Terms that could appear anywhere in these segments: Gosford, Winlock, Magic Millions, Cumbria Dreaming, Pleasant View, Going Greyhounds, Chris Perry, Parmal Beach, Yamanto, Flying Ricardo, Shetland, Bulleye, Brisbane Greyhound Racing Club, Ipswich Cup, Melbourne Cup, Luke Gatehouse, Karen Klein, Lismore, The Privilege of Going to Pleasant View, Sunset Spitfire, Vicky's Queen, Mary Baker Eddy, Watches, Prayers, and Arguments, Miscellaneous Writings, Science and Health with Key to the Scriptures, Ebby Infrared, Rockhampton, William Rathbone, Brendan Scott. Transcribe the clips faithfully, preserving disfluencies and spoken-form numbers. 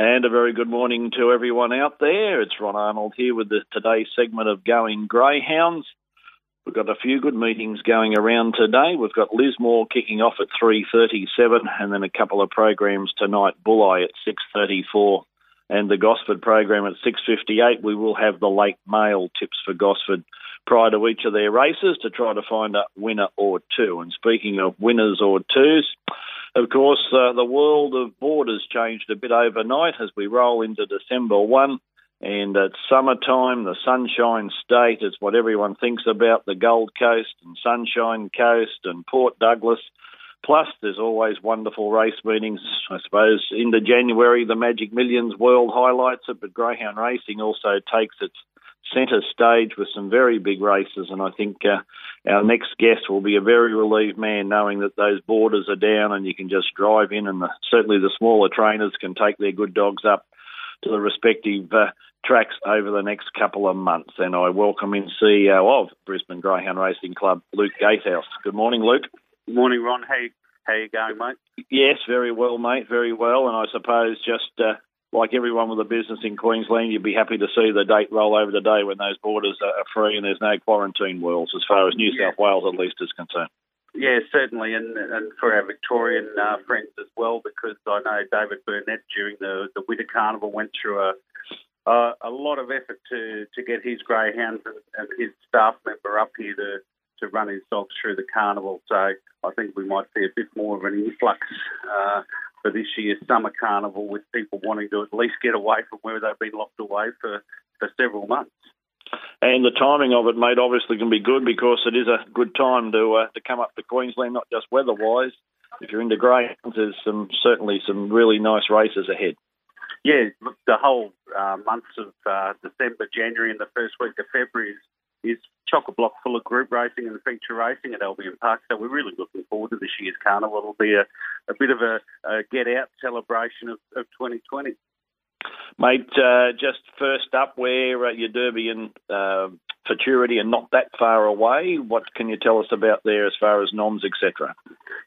And a very good morning to everyone out there. It's Ron Arnold here with the, today's segment of Going Greyhounds. We've got a few good meetings going around today. We've got Lismore kicking off at three thirty-seven and then a couple of programs tonight, Bulleye at six thirty-four and the Gosford program at six fifty-eight. We will have the late mail tips for Gosford prior to each of their races to try to find a winner or two. And speaking of winners or twos, of course, uh, the world of borders changed a bit overnight as we roll into December first, and it's summertime, the Sunshine State is what everyone thinks about, the Gold Coast and Sunshine Coast and Port Douglas. Plus, there's always wonderful race meetings, I suppose, into January. The Magic Millions World highlights it, but Greyhound Racing also takes its centre stage with some very big races, and I think uh, our next guest will be a very relieved man knowing that those borders are down and you can just drive in, and the, certainly the smaller trainers can take their good dogs up to the respective uh, tracks over the next couple of months. And I welcome in C E O of Brisbane Greyhound Racing Club, Luke Gatehouse. Good morning, Luke. Good morning, Ron. How you, how you going, mate? Yes, very well, mate, very well. And I suppose just... Uh, Like everyone with a business in Queensland, you'd be happy to see the date roll over today when those borders are free and there's no quarantine rules, as far as New yeah. South Wales at least is concerned. Yeah, certainly, and, and for our Victorian uh, friends as well, because I know David Burnett during the, the Winter Carnival went through a uh, a lot of effort to, to get his greyhounds and, and his staff member up here to, to run his dogs through the carnival. So I think we might see a bit more of an influx uh for this year's summer carnival, with people wanting to at least get away from where they've been locked away for, for several months. And the timing of it, mate, obviously can be good because it is a good time to uh, to come up to Queensland, not just weather-wise. If you're into greyhounds, there's some certainly some really nice races ahead. Yeah, look, the whole uh, months of uh, December, January and the first week of February is, is chock-a-block full of group racing and feature racing at Albion Park, so we're really looking forward to this year's carnival. It'll be a, a bit of a, a get-out celebration of, of twenty twenty. Mate, uh, just first up, where uh, your Derby and uh, Futurity are not that far away. What can you tell us about there as far as noms, et cetera?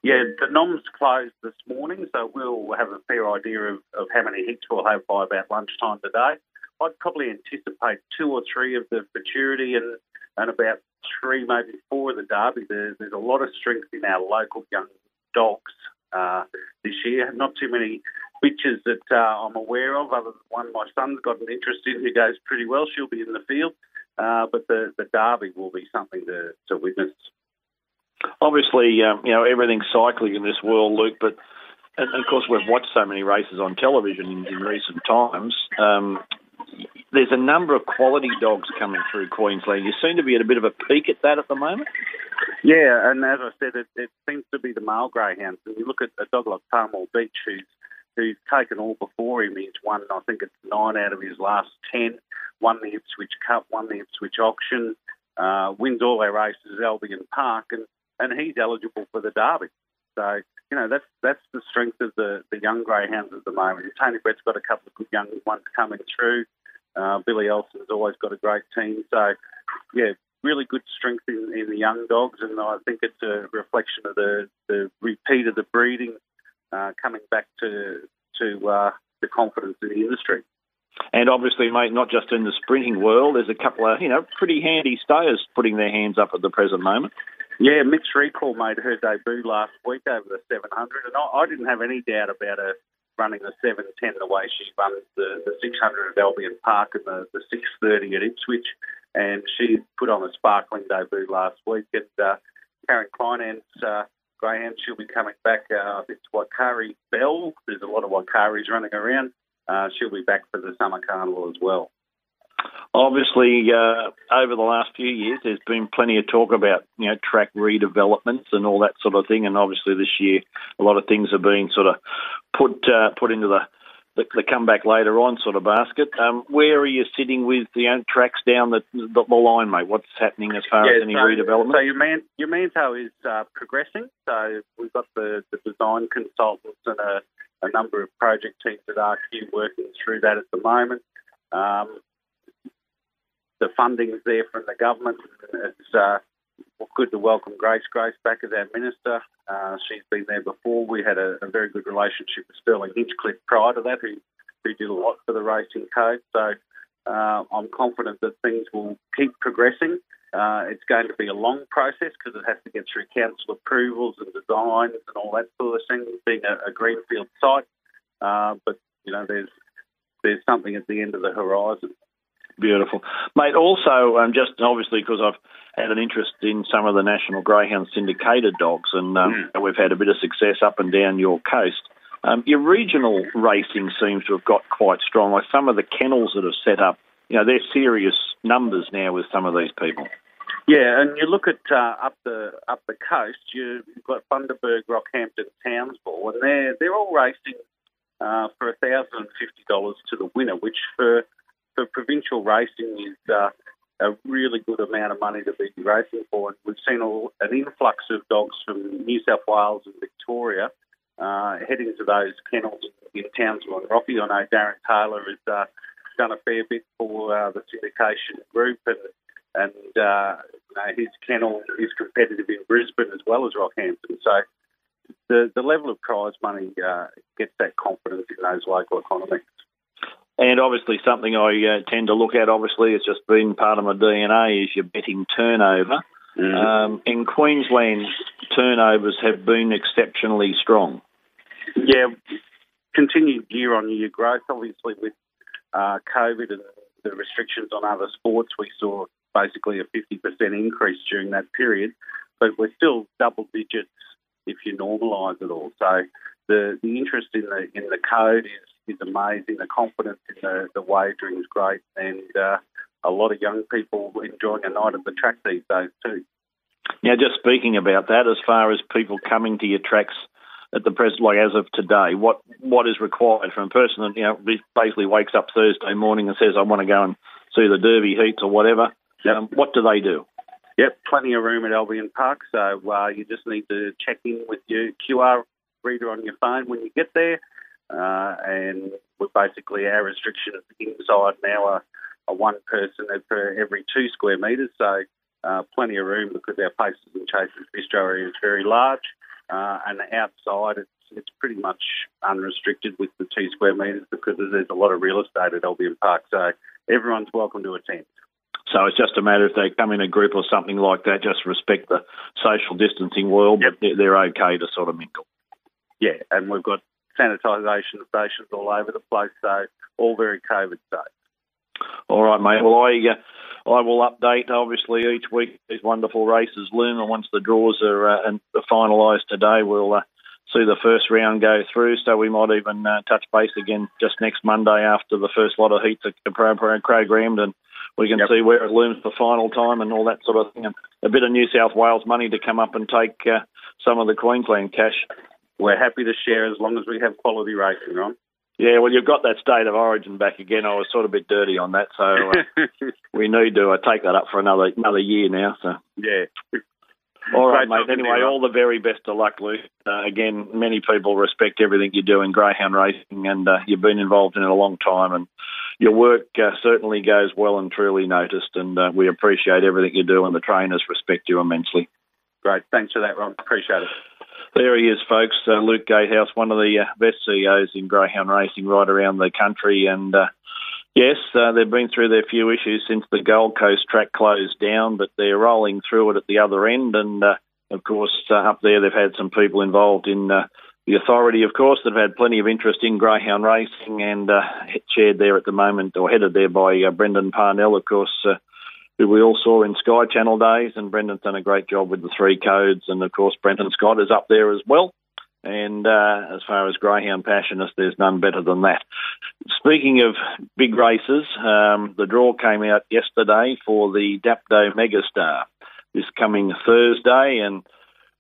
Yeah, the noms closed this morning, so we'll have a fair idea of, of how many hits we'll have by about lunchtime today. I'd probably anticipate two or three of the Futurity and and about three, maybe four of the Derby. There's, there's a lot of strength in our local young dogs uh, this year. Not too many bitches that uh, I'm aware of, other than one my son's got an interest in who goes pretty well. She'll be in the field. Uh, but the, the Derby will be something to, to witness. Obviously, um, you know, everything's cycling in this world, Luke, but... And of course, we've watched so many races on television in, in recent times. Um, there's a number of quality dogs coming through Queensland. You seem to be at a bit of a peak at that at the moment. Yeah, and as I said, it, it seems to be the male greyhounds. When you look at a dog like Parmal Beach, who's, who's taken all before him, he's won, I think it's nine out of his last ten, won the Ipswich Cup, won the Ipswich Auction, uh, wins all our races at Albion Park, and, and he's eligible for the Derby. So, you know, that's that's the strength of the, the young greyhounds at the moment. Tony Brett's got a couple of good young ones coming through. Uh, Billy Elson's always got a great team. So, yeah, really good strength in, in the young dogs, and I think it's a reflection of the, the repeat of the breeding uh, coming back to to uh, the confidence in the industry. And obviously, mate, not just in the sprinting world, there's a couple of, you know, pretty handy stayers putting their hands up at the present moment. Yeah, Mitch Recall made her debut last week over the seven hundred, and I, I didn't have any doubt about her running the seven ten the way she runs the, the six hundred at Albion Park and the, the six thirty at Ipswich, and she put on a sparkling debut last week. And uh, Karen Klein and uh, Graham, she'll be coming back. Uh, it's Wakari Bell. There's a lot of Wakaris running around. Uh, she'll be back for the summer carnival as well. Obviously, uh, over the last few years, there's been plenty of talk about, you know, track redevelopments and all that sort of thing. And obviously this year, a lot of things are being sort of put uh, put into the, the, the comeback later on sort of basket. Um, where are you sitting with the, you know, tracks down the, the, the line, mate? What's happening as far yeah, as any so, redevelopment? So your, man, your Yamanto is uh, progressing. So we've got the, the design consultants and a, a number of project teams at R Q working through that at the moment. Um The funding's there from the government. It's uh, good to welcome Grace. Grace back as our minister. Uh, she's been there before. We had a, a very good relationship with Sterling Hinchcliffe prior to that, who who did a lot for the racing code. So uh, I'm confident that things will keep progressing. Uh, it's going to be a long process because it has to get through council approvals and designs and all that sort of thing, being a, a greenfield site. Uh, but, you know, there's there's something at the end of the horizon. Beautiful. Mate, also, um, just obviously because I've had an interest in some of the National Greyhound syndicated dogs and um, mm. we've had a bit of success up and down your coast, um, your regional racing seems to have got quite strong. Like some of the kennels that have set up, you know, they're serious numbers now with some of these people. Yeah, and you look at uh, up the up the coast, you've got Bundaberg, Rockhampton, Townsville, and they're, they're all racing uh, for one thousand fifty dollars to the winner, which for... for provincial racing is uh, a really good amount of money to be racing for. And we've seen all, an influx of dogs from New South Wales and Victoria uh, heading to those kennels in Townsville and Rocky. I know Darren Taylor has uh, done a fair bit for uh, the syndication group, and and uh, you know, his kennel is competitive in Brisbane as well as Rockhampton. So the, the level of prize money uh, gets that confidence in those local economies. And obviously something I uh, tend to look at, obviously, it's just been part of my D N A, is your betting turnover. Mm. Um, in Queensland, turnovers have been exceptionally strong. Yeah, continued year-on-year growth. Obviously, with uh, COVID and the restrictions on other sports, we saw basically a fifty percent increase during that period. But we're still double digits if you normalise it all. So the, the interest in the in the code is is amazing. The confidence in the, the wagering is great, and uh, a lot of young people enjoying a night at the track these days too. Now, just speaking about that, as far as people coming to your tracks at the present, like as of today, what what is required from a person that, you know, basically wakes up Thursday morning and says, I want to go and see the Derby heats or whatever? Yep. Um, what do they do? Yep, plenty of room at Albion Park, so uh, you just need to check in with your Q R reader on your phone when you get there. Uh, and we're basically, our restrictions inside now are, are one person for every two square metres, so uh, plenty of room because our Paces and Chasers bistro area is very large, uh, and outside it's it's pretty much unrestricted with the two square metres because there's a lot of real estate at Albion Park, so everyone's welcome to attend. So it's just a matter if they come in a group or something like that, just respect the social distancing world, yep. But they're, they're okay to sort of mingle. Yeah, and we've got sanitisation stations all over the place, so all very COVID safe. All right, mate. Well, I uh, I will update, obviously, each week these wonderful races loom, and once the draws are uh, and finalised today, we'll uh, see the first round go through, so we might even uh, touch base again just next Monday after the first lot of heats are programmed, and we can yep. see where it looms for final time and all that sort of thing. And a bit of New South Wales money to come up and take uh, some of the Queensland cash. We're happy to share as long as we have quality racing, Ron. Yeah, well, you've got that state of origin back again. I was sort of a bit dirty on that, so uh, we need to uh, take that up for another another year now. So yeah. All right, Great mate. Anyway, all the very best of luck, Luke. Uh, again, many people respect everything you do in greyhound racing, and uh, you've been involved in it a long time, and your work uh, certainly goes well and truly noticed, and uh, we appreciate everything you do, and the trainers respect you immensely. Great. Thanks for that, Ron. Appreciate it. There he is, folks. Uh, Luke Gatehouse, one of the uh, best C E Os in greyhound racing right around the country. And, uh, yes, uh, they've been through their few issues since the Gold Coast track closed down, but they're rolling through it at the other end. And, uh, of course, uh, up there they've had some people involved in uh, the authority, of course, that have had plenty of interest in greyhound racing, and uh, chaired there at the moment, or headed there by uh, Brendan Parnell, of course, uh, who we all saw in Sky Channel days, and Brendan's done a great job with the three codes, and of course Brendan Scott is up there as well, and uh, as far as greyhound passionists, there's none better than that. Speaking of big races, um, the draw came out yesterday for the Dapto Megastar this coming Thursday, and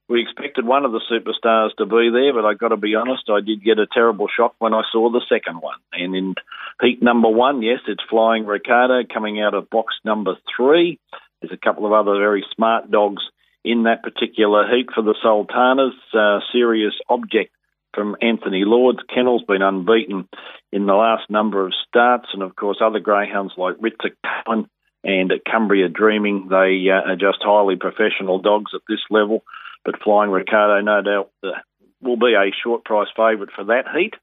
we expected one of the superstars to be there, but I've got to be honest, I did get a terrible shock when I saw the second one. And in heat number one, yes, it's Flying Ricardo coming out of box number three. There's a couple of other very smart dogs in that particular heat for the Sultanas. Uh, Serious Object from Anthony Lord's kennel's been unbeaten in the last number of starts. And, of course, other greyhounds like Ritza Cullen and Cumbria Dreaming, they uh, are just highly professional dogs at this level. But Flying Ricardo, no doubt, uh, will be a short price favourite for that heat.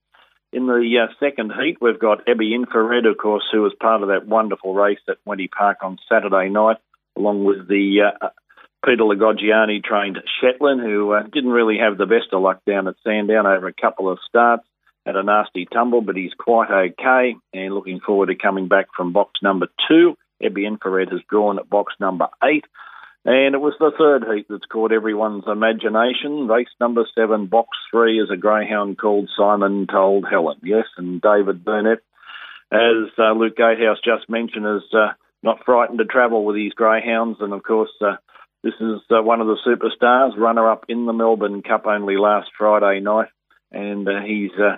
In the uh, second heat, we've got Ebby Infrared, of course, who was part of that wonderful race at Wendy Park on Saturday night, along with the uh, Peter Lagoggiani trained Shetland, who uh, didn't really have the best of luck down at Sandown over a couple of starts. Had a nasty tumble, but he's quite okay, and looking forward to coming back from box number two. Ebby Infrared has drawn at box number eight. And it was the third heat that's caught everyone's imagination. Race number seven, box three, is a greyhound called Simon Told Helen. Yes, and David Burnett, as uh, Luke Gatehouse just mentioned, is uh, not frightened to travel with his greyhounds. And, of course, uh, this is uh, one of the superstars, runner-up in the Melbourne Cup only last Friday night. And uh, he's uh,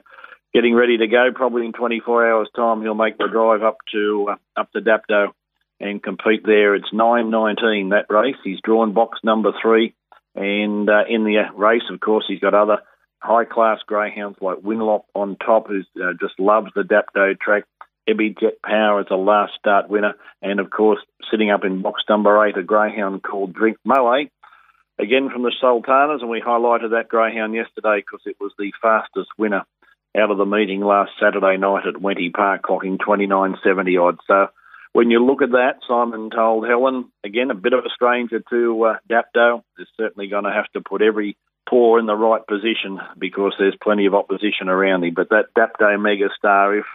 getting ready to go. Probably in twenty-four hours' time, he'll make the drive up to, uh, up to Dapto and compete there. It's nine nineteen, that race. He's drawn box number three. And uh, in the race, of course, he's got other high-class greyhounds like Winlock on top, who uh, just loves the Dapto track. Ebby Jet Power is a last start winner. And, of course, sitting up in box number eight, a greyhound called Drink Moe, again from the Sultanas. And we highlighted that greyhound yesterday because it was the fastest winner out of the meeting last Saturday night at Wenty Park, clocking twenty-nine seventy odd. So, when you look at that, Simon Told Helen, again, a bit of a stranger to uh, Dapto, is certainly going to have to put every paw in the right position because there's plenty of opposition around him. But that Dapto Megastar, if,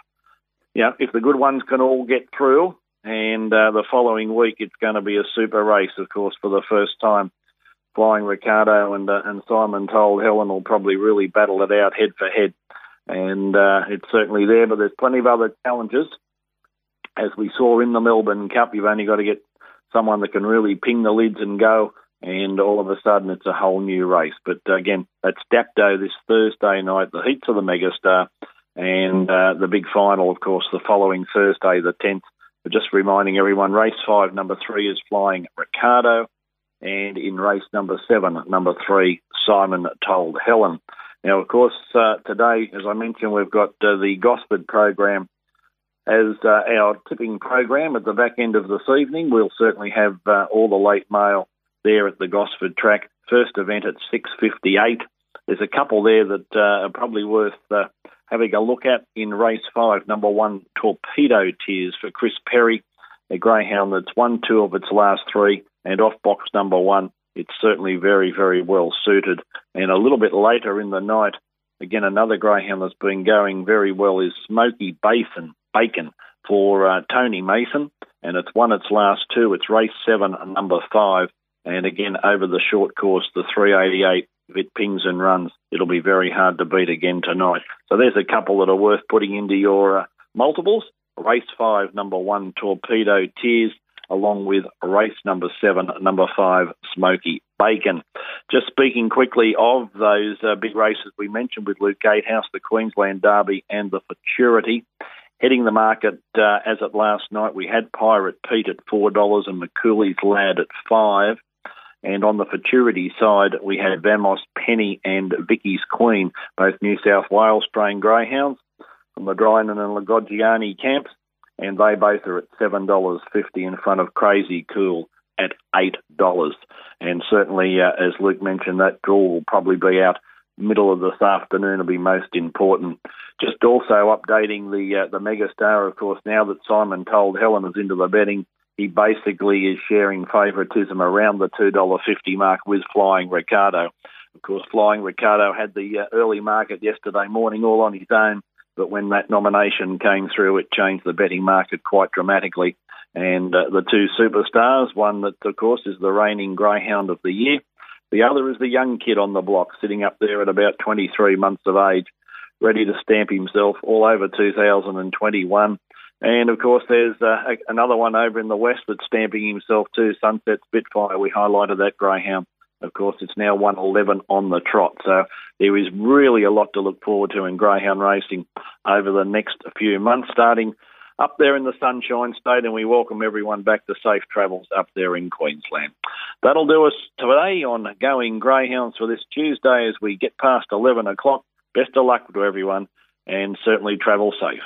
you know, if the good ones can all get through, and uh, the following week it's going to be a super race, of course, for the first time. Flying Ricardo and, uh, and Simon Told Helen will probably really battle it out head for head. And uh, it's certainly there, but there's plenty of other challenges. As we saw in the Melbourne Cup, you've only got to get someone that can really ping the lids and go, and all of a sudden it's a whole new race. But again, that's Dapto this Thursday night, the heats of the Megastar, and uh, the big final, of course, the following Thursday, the tenth. But just reminding everyone, race five, number three, is Flying Ricardo, and in race number seven, number three, Simon Told Helen. Now, of course, uh, today, as I mentioned, we've got uh, the Gosford program as uh, our tipping program at the back end of this evening. We'll certainly have uh, all the late mail there at the Gosford track. First event at six fifty-eight. There's a couple there that uh, are probably worth uh, having a look at in race five. Number one, Torpedo Tears for Chris Perry, a greyhound that's won two of its last three, and off box number one, it's certainly very, very well suited. And a little bit later in the night, again, another greyhound that's been going very well is Smoky Basin. Bacon for uh, Tony Mason, and it's won its last two. It's race seven, number five, and again over the short course, the three eighty-eight. If it pings and runs, it'll be very hard to beat again tonight. So there's a couple that are worth putting into your uh, multiples. Race five, number one, Torpedo Tears, along with race number seven, number five, Smoky Bacon. Just speaking quickly of those uh, big races we mentioned with Luke Gatehouse, the Queensland Derby and the Futurity. Heading the market uh, as of last night, we had Pirate Pete at four dollars and McCooley's Lad at five dollars. And on the Futurity side, we had Vamos Penny and Vicky's Queen, both New South Wales trained greyhounds from the Drynan and Lagoggiani camps. And they both are at seven dollars fifty in front of Crazy Cool at eight dollars. And certainly, uh, as Luke mentioned, that draw will probably be out middle of this afternoon. Will be most important. Just also updating the uh, the Megastar, of course, now that Simon Told Helen is into the betting, he basically is sharing favouritism around the two dollars fifty mark with Flying Ricardo. Of course, Flying Ricardo had the uh, early market yesterday morning all on his own, but when that nomination came through, it changed the betting market quite dramatically. And uh, the two superstars, one that, of course, is the reigning greyhound of the year, the other is the young kid on the block, sitting up there at about twenty-three months of age, ready to stamp himself all over two thousand twenty-one. And, of course, there's uh, another one over in the west that's stamping himself too, Sunset Spitfire. We highlighted that greyhound. Of course, it's now won eleven on the trot. So there is really a lot to look forward to in greyhound racing over the next few months, starting up there in the Sunshine State, and we welcome everyone back to safe travels up there in Queensland. That'll do us today on Going Greyhounds for this Tuesday as we get past eleven o'clock. Best of luck to everyone, and certainly travel safe.